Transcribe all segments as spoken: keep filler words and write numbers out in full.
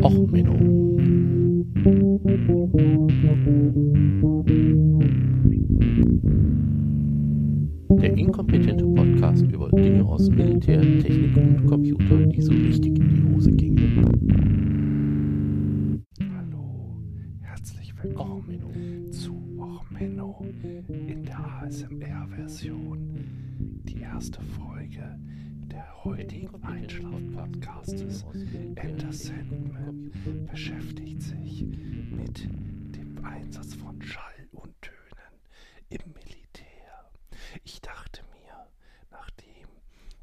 Och, Menno. Der inkompetente Podcast über Dinge aus Militär, Technik und Computer, die so richtig in die Hose gingen. Hallo, herzlich willkommen Och, Menno. zu Och, Menno in der A S M R-Version. Die erste Folge der heutigen Einschlaf-Podcastes Enter Sandman beschäftigt sich mit dem Einsatz von Schall und Tönen im Militär. Ich dachte mir, nachdem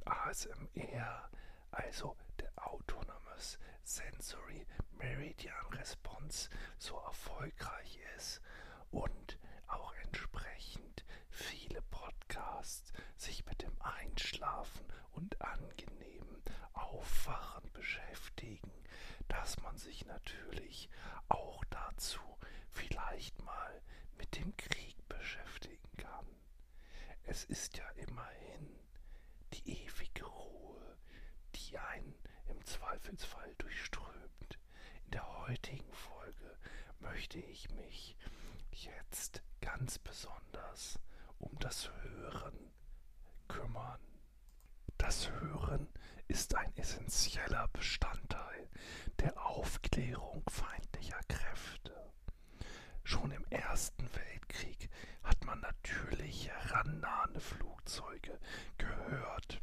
A S M R, also der Autonomous Sensory Meridian Response, so erfolgreich ist und auch entsprechend viele Podcasts sich mit dem Einschlafen und angenehmen Aufwachen beschäftigen, dass man sich natürlich auch dazu vielleicht mal mit dem Krieg beschäftigen kann. Es ist ja immerhin die ewige Ruhe, die einen im Zweifelsfall durchströmt. In der heutigen Folge möchte ich mich jetzt ganz besonders um das Hören kümmern. Das Hören ist ein essentieller Bestandteil der Aufklärung feindlicher Kräfte. Schon im Ersten Weltkrieg hat man natürlich herannahende Flugzeuge gehört.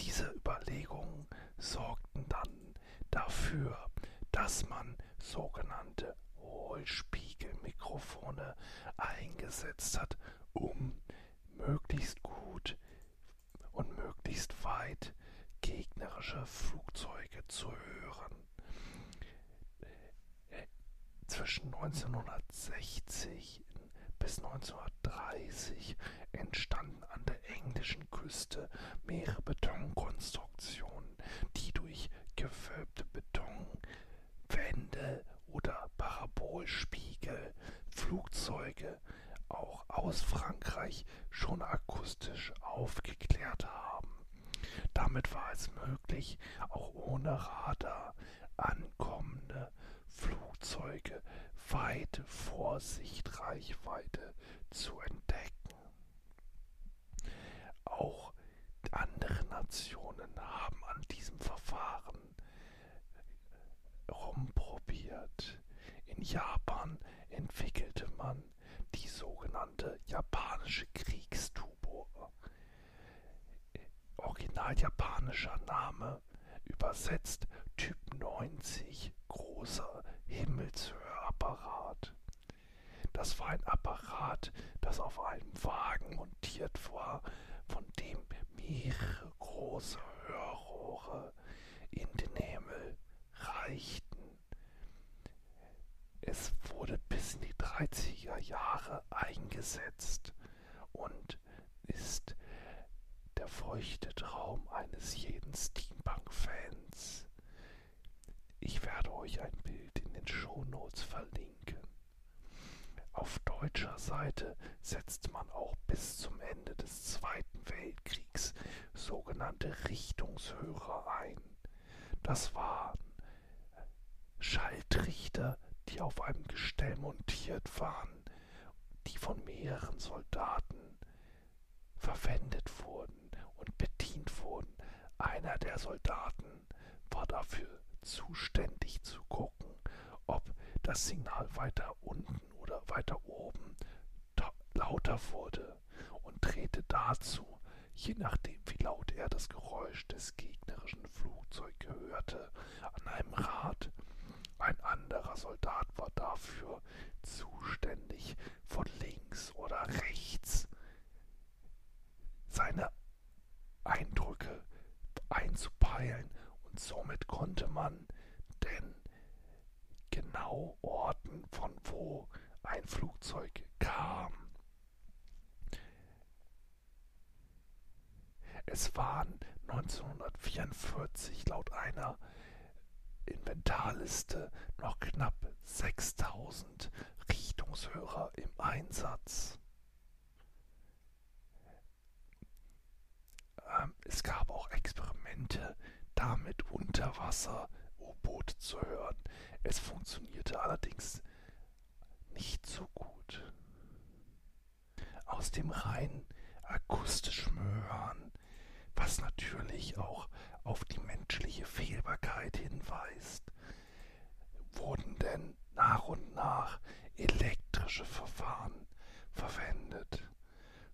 Diese Überlegungen sorgten dann dafür, dass man sogenannte Hohlspiegelmikrofone eingesetzt hat, um möglichst gut und möglichst weit gegnerische Flugzeuge zu hören. Zwischen neunzehnhundertsechzig bis neunzehnhundertdreißig entstanden an der englischen Küste mehrere Betonkonstruktionen, die durch gewölbte Betonwände oder Parabolspiegel Flugzeuge auch aus Frankreich schon akustisch aufgeklärt haben. Damit war es möglich, auch ohne Radar ankommende Flugzeuge weit vor Sichtreichweite zu entdecken. Auch andere Nationen haben an diesem Verfahren rumprobiert. In Japan entwickelte man die sogenannte japanische Kriegstubo. Original japanischer Name, übersetzt Typ neunzig, großer Himmelshörapparat. Das war ein Apparat, das auf einem Wagen montiert war, von dem mehrere große Hörrohre in den Himmel reichten. Es wurde bis in die dreißiger Jahre eingesetzt und ist der feuchte Traum eines jeden Steampunk-Fans. Ich werde euch ein Bild in den Shownotes verlinken. Auf deutscher Seite setzt man auch bis zum Ende des Zweiten Weltkriegs sogenannte Richtungshörer ein. Das waren Schalltrichter, die auf einem Gestell montiert waren, die von mehreren Soldaten verwendet wurden und bedient wurden. Einer der Soldaten war dafür zuständig zu gucken, ob das Signal weiter unten oder weiter oben lauter wurde, und drehte dazu, je nachdem wie laut er das Geräusch des gegnerischen Flugzeugs hörte, an einem Rad. Ein anderer Soldat war dafür zuständig, von links oder rechts seine Eindrücke einzupeilen, und somit konnte man denn genau orten, von wo ein Flugzeug kam. Es waren neunzehnhundertvierundvierzig laut einer Inventarliste noch knapp sechstausend Richtungshörer im Einsatz. Ähm, es gab auch Experimente, damit unter Wasser U-Boote zu hören. Es funktionierte allerdings nicht so gut. Aus dem rein akustischen Hören, was natürlich auch auf die menschliche Fehlbarkeit hinweist, wurden denn nach und nach elektrische Verfahren verwendet.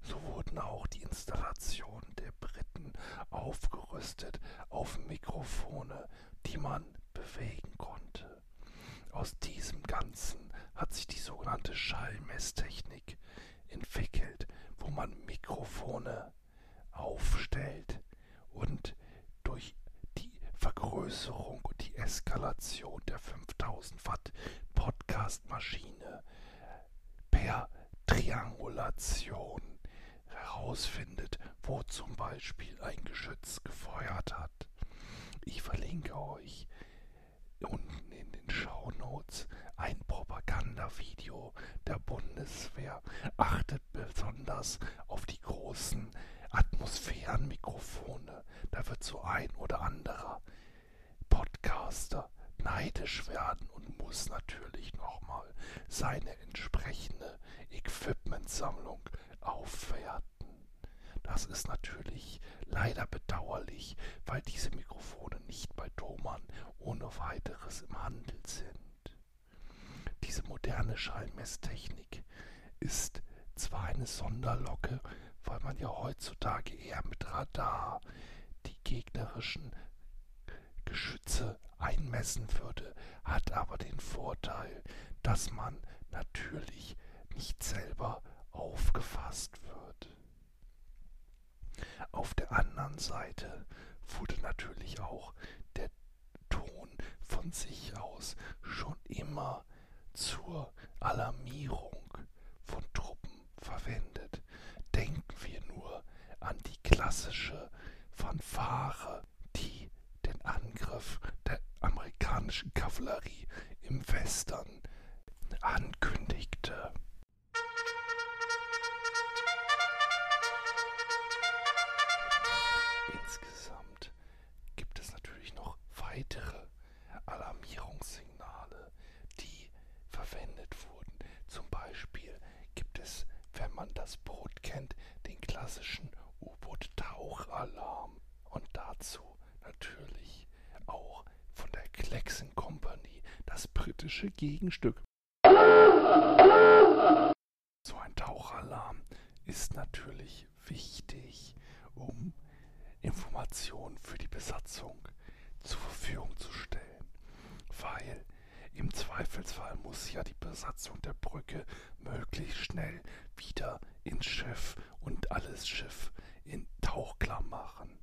So wurden auch die Installationen der Briten aufgerüstet auf Mikrofone, die man bewegen konnte. Aus diesem Ganzen hat sich die sogenannte Schallmesstechnik entwickelt, wo man Mikrofone aufstellt und durch die Vergrößerung und die Eskalation der fünftausend Watt Podcast-Maschine per Triangulation herausfindet, wo zum Beispiel ein Geschütz gefeuert hat. Ich verlinke euch unten in den Shownotes ein Propagandavideo der Bundeswehr. Achtet besonders auf die großen Atmosphärenmikrofone. Da wird so ein oder anderer Podcaster neidisch werden und muss natürlich nochmal seine entsprechende Equipmentsammlung aufwerten. Das ist natürlich leider bedauerlich, weil diese Mikrofone nicht bei Thomann ohne weiteres im Handel sind. Diese moderne Schallmesstechnik ist zwar eine Sonderlocke, weil man ja heutzutage eher mit Radar die gegnerischen Geschütze einmessen würde, hat aber den Vorteil, dass man natürlich nicht selber aufgefasst wird. Auf der anderen Seite wurde natürlich auch der Ton von sich aus schon immer zur Alarmierung von Truppen verwendet. Denken wir nur an die klassische Fanfare, die den Angriff der amerikanischen Kavallerie im Western ankündigte. Insgesamt gibt es natürlich noch weitere Alarmierungssignale, die verwendet wurden. Zum Beispiel gibt es, wenn man das Boot kennt, den klassischen U-Boot-Tauchalarm und dazu natürlich auch von der Klecksen Company das britische Gegenstück. So ein Tauchalarm ist natürlich wichtig, um Informationen für die Besatzung zur Verfügung zu stellen, weil im Zweifelsfall muss ja die Besatzung der Brücke möglichst schnell wieder ins Schiff und alles Schiff in Tauchklar machen.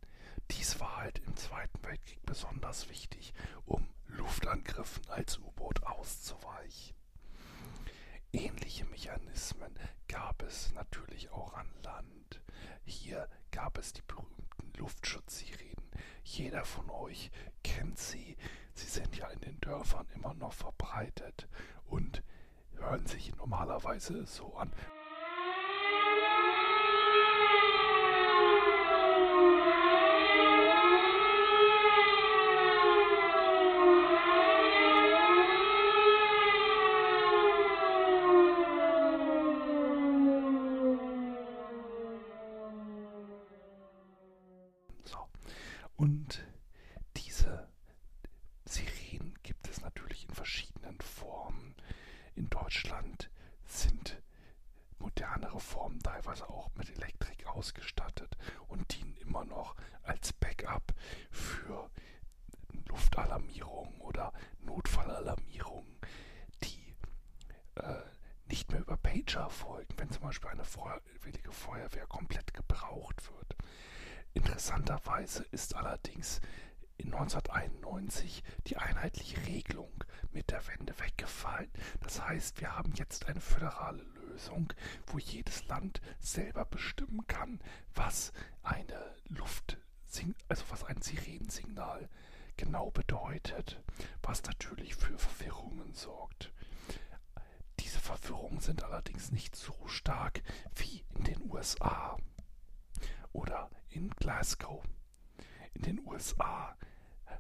Dies war halt im Zweiten Weltkrieg besonders wichtig, um Luftangriffen als U-Boot auszuweichen. Ähnliche Mechanismen gab es natürlich auch an Land. Hier gab es die berühmten Luftschutzsirenen. Jeder von euch kennt sie. Sie sind ja in den Dörfern immer noch verbreitet und hören sich normalerweise so an. Und diese Sirenen gibt es natürlich in verschiedenen Formen. In Deutschland sind modernere Formen teilweise auch mit Elektrik ausgestattet und dienen immer noch als Backup für Luftalarmierungen oder Notfallalarmierungen, die äh, nicht mehr über Pager erfolgen, wenn zum Beispiel eine freiwillige Feuerwehr komplett gebraucht wird. Interessanterweise ist allerdings in neunzehnhunderteinundneunzig die einheitliche Regelung mit der Wende weggefallen. Das heißt, wir haben jetzt eine föderale Lösung, wo jedes Land selber bestimmen kann, was eine Luft, also was ein Sirenensignal genau bedeutet, was natürlich für Verwirrungen sorgt. Diese Verwirrungen sind allerdings nicht so stark wie in den U S A oder in Glasgow. In den U S A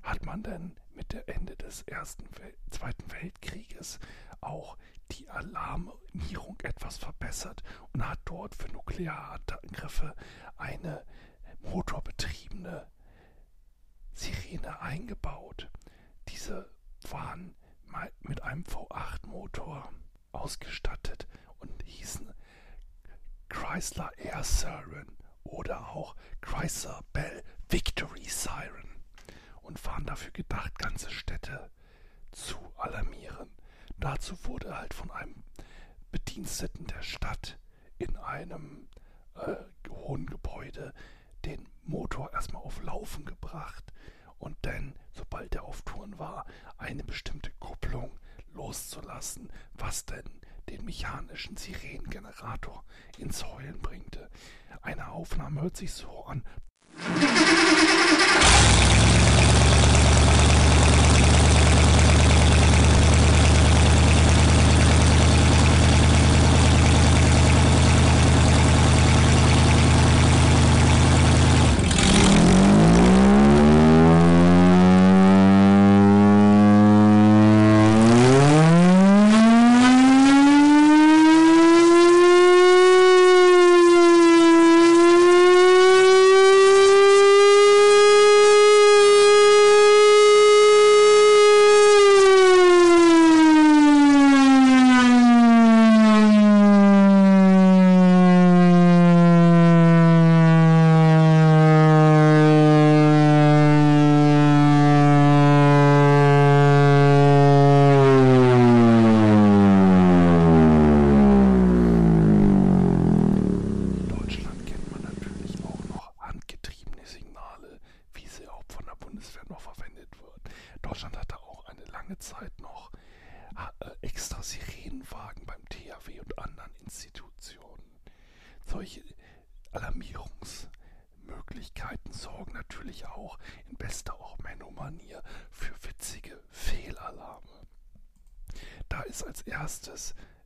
hat man dann mit der Ende des ersten Wel- Zweiten Weltkrieges auch die Alarmierung etwas verbessert und hat dort für Nuklearangriffe eine motorbetriebene Sirene eingebaut. Diese waren mit einem V acht Motor ausgestattet und hießen Chrysler Air Siren oder auch Chrysler Bell Victory Siren und waren dafür gedacht, ganze Städte zu alarmieren. Dazu wurde halt von einem Bediensteten der Stadt in einem äh, hohen Gebäude den Motor erstmal auf Laufen gebracht und dann, sobald er auf Touren war, eine bestimmte Kupplung loszulassen, was denn den mechanischen Sirenengenerator ins Heulen bringte. Eine Aufnahme hört sich so an.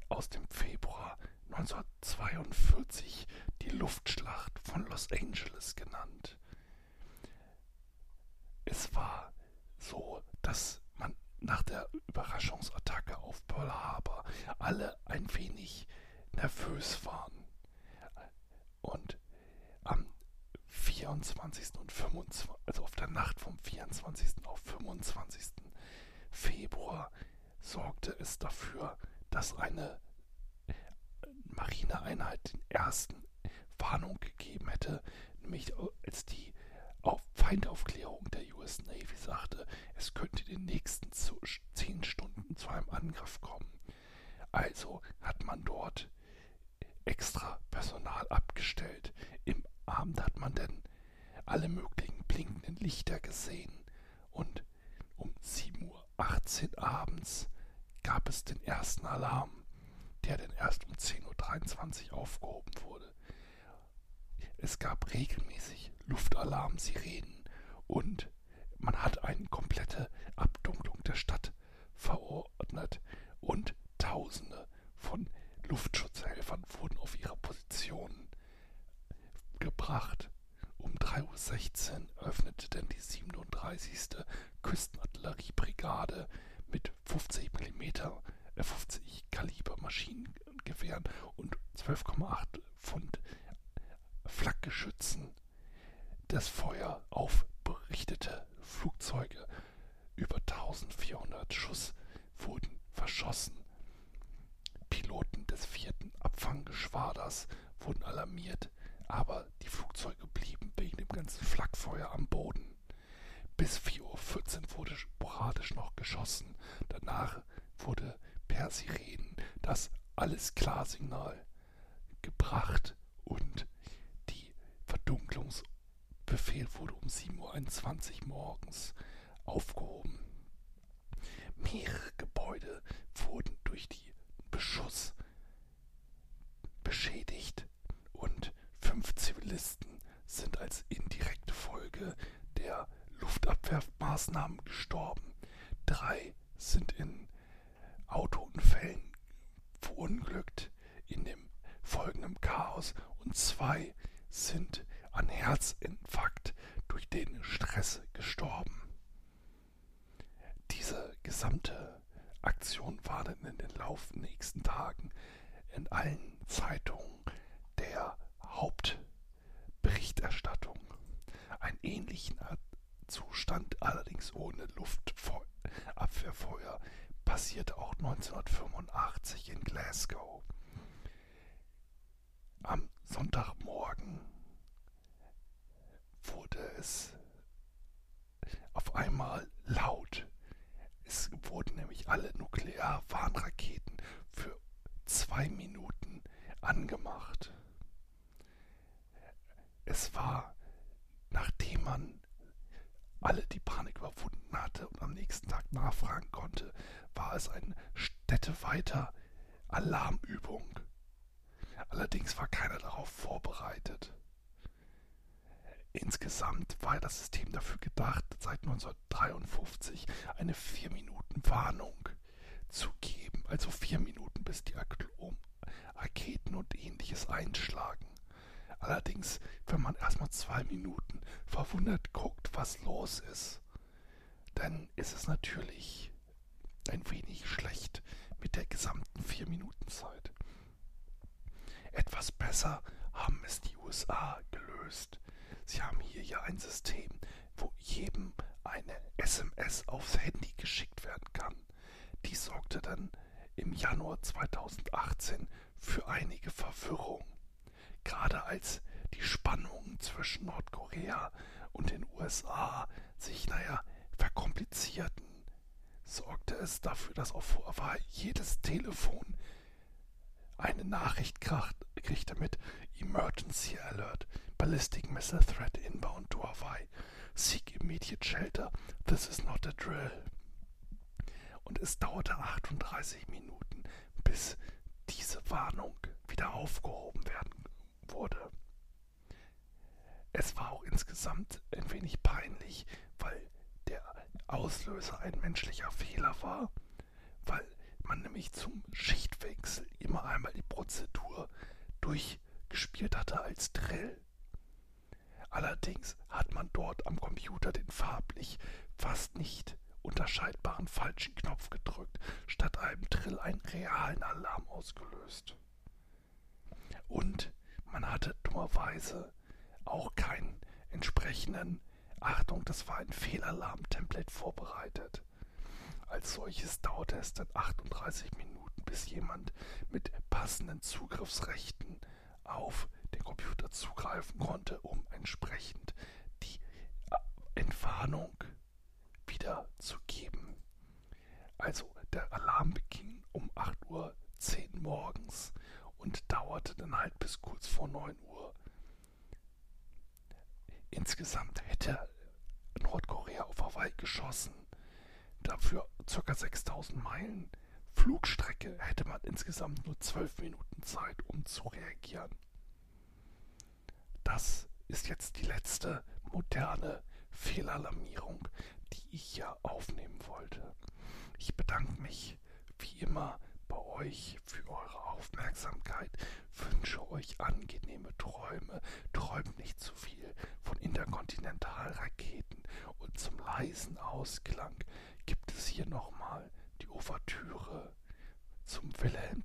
Aus dem Februar neunzehnhundertzweiundvierzig die Luftschlacht von Los Angeles genannt. Es war so, dass man nach der Überraschungsattacke auf Pearl Harbor alle ein wenig nervös waren. Und am vierundzwanzigsten und fünfundzwanzigsten also auf der Nacht vom vierundzwanzigsten auf fünfundzwanzigsten Februar sorgte es dafür, dass eine Marineeinheit den ersten Warnung gegeben hätte, nämlich als die Feindaufklärung der U S Navy sagte, es könnte in den nächsten zehn Stunden zu einem Angriff kommen. Also hat man dort extra Personal abgestellt. Im Abend hat man dann alle möglichen blinkenden Lichter gesehen und um sieben Uhr achtzehn abends gab es den ersten Alarm, der dann erst um zehn Uhr dreiundzwanzig aufgehoben wurde. Es gab regelmäßig Luftalarm-Sirenen und man hat eine komplette Abdunklung der Stadt verordnet und Tausende von Luftschutzhelfern wurden auf ihre Positionen gebracht. Um drei Uhr sechzehn öffnete dann die siebenunddreißigste Küstenartilleriebrigade mit fünfzig Millimeter, äh fünfzig Kaliber Maschinengewehren und zwölf Komma acht Pfund Flakgeschützen das Feuer auf berichtete Flugzeuge. Über eintausendvierhundert Schuss wurden verschossen. Piloten des vierten Abfanggeschwaders wurden alarmiert, aber die Flugzeuge blieben wegen dem ganzen Flakfeuer am Boden. Bis vier Uhr vierzehn wurde sporadisch noch geschossen. Danach wurde per Sirenen das Alles-Klar-Signal gebracht und die Verdunklungsbefehl wurde um sieben Uhr einundzwanzig morgens aufgehoben. Mehrere Gebäude wurden durch den Beschuss beschädigt und fünf Zivilisten sind als indirekte Folge der Luftabwehrmaßnahmen gestorben. Drei sind in Autounfällen verunglückt in dem folgenden Chaos und zwei sind an Herzinfarkt durch den Stress gestorben. gesamte Aktion war dann in den Lauf der nächsten Tagen in allen Zeitungen der Hauptberichterstattung. Einen ähnlichen Zustand, allerdings ohne Luftabwehrfeuer, passierte auch neunzehnhundertfünfundachtzig in Glasgow. Am Sonntagmorgen wurde es auf einmal laut. Es wurden nämlich alle Nuklearwarnraketen für zwei Minuten angemacht. Es war, nachdem man alle die Panik überwunden hatte und am nächsten Tag nachfragen konnte, war es eine städteweite Alarmübung. Allerdings war keiner darauf vorbereitet. Insgesamt war das System dafür gedacht, seit neunzehnhundertdreiundfünfzig eine vier-Minuten-Warnung zu geben. Also vier Minuten, bis die Raketen und ähnliches einschlagen. Allerdings, wenn man erstmal zwei Minuten verwundert guckt, was los ist, dann ist es natürlich ein wenig schlecht mit der gesamten vier Minuten Zeit. Etwas besser haben es die U S A gelöst. Sie haben hier ja ein System, wo jedem eine S M S aufs Handy geschickt werden kann. Die sorgte dann im Januar zweitausendachtzehn für einige Verwirrung. Gerade als die Spannungen zwischen Nordkorea und den U S A sich, naja, verkomplizierten, sorgte es dafür, dass auf Hawaii jedes Telefon eine Nachricht kriegte mit Emergency Alert, Ballistic Missile Threat inbound to Hawaii, Seek immediate shelter, this is not a drill. Und es dauerte achtunddreißig Minuten, bis diese Warnung wieder aufgehoben werden wurde. Es war auch insgesamt ein wenig peinlich, weil der Auslöser ein menschlicher Fehler war, weil man nämlich zum Schichtwechsel immer einmal die Prozedur durchgespielt hatte als Drill. Allerdings hat man dort am Computer den farblich fast nicht unterscheidbaren falschen Knopf gedrückt, statt einem Drill einen realen Alarm ausgelöst. Und man hatte dummerweise auch keinen entsprechenden, Achtung, das war ein Fehlalarm-Template vorbereitet. Als solches dauerte es dann achtunddreißig Minuten, bis jemand mit passenden Zugriffsrechten auf den Computer zugreifen konnte, um entsprechend die Entwarnung wieder zu geben. Also der Alarm beging um acht Uhr zehn morgens und dauerte dann halt bis kurz vor neun Uhr. Insgesamt hätte Nordkorea auf Hawaii geschossen. Dafür ca. sechstausend Meilen Flugstrecke hätte man insgesamt nur zwölf Minuten Zeit, um zu reagieren. Das ist jetzt die letzte moderne Fehlalarmierung, die ich ja aufnehmen wollte. Ich bedanke mich wie immer bei euch für eure Aufmerksamkeit, wünsche euch angenehme Träume, träumt nicht zu viel von Interkontinentalraketen und zum leisen Ausklang gibt es hier nochmal die Ouvertüre zum Wilhelm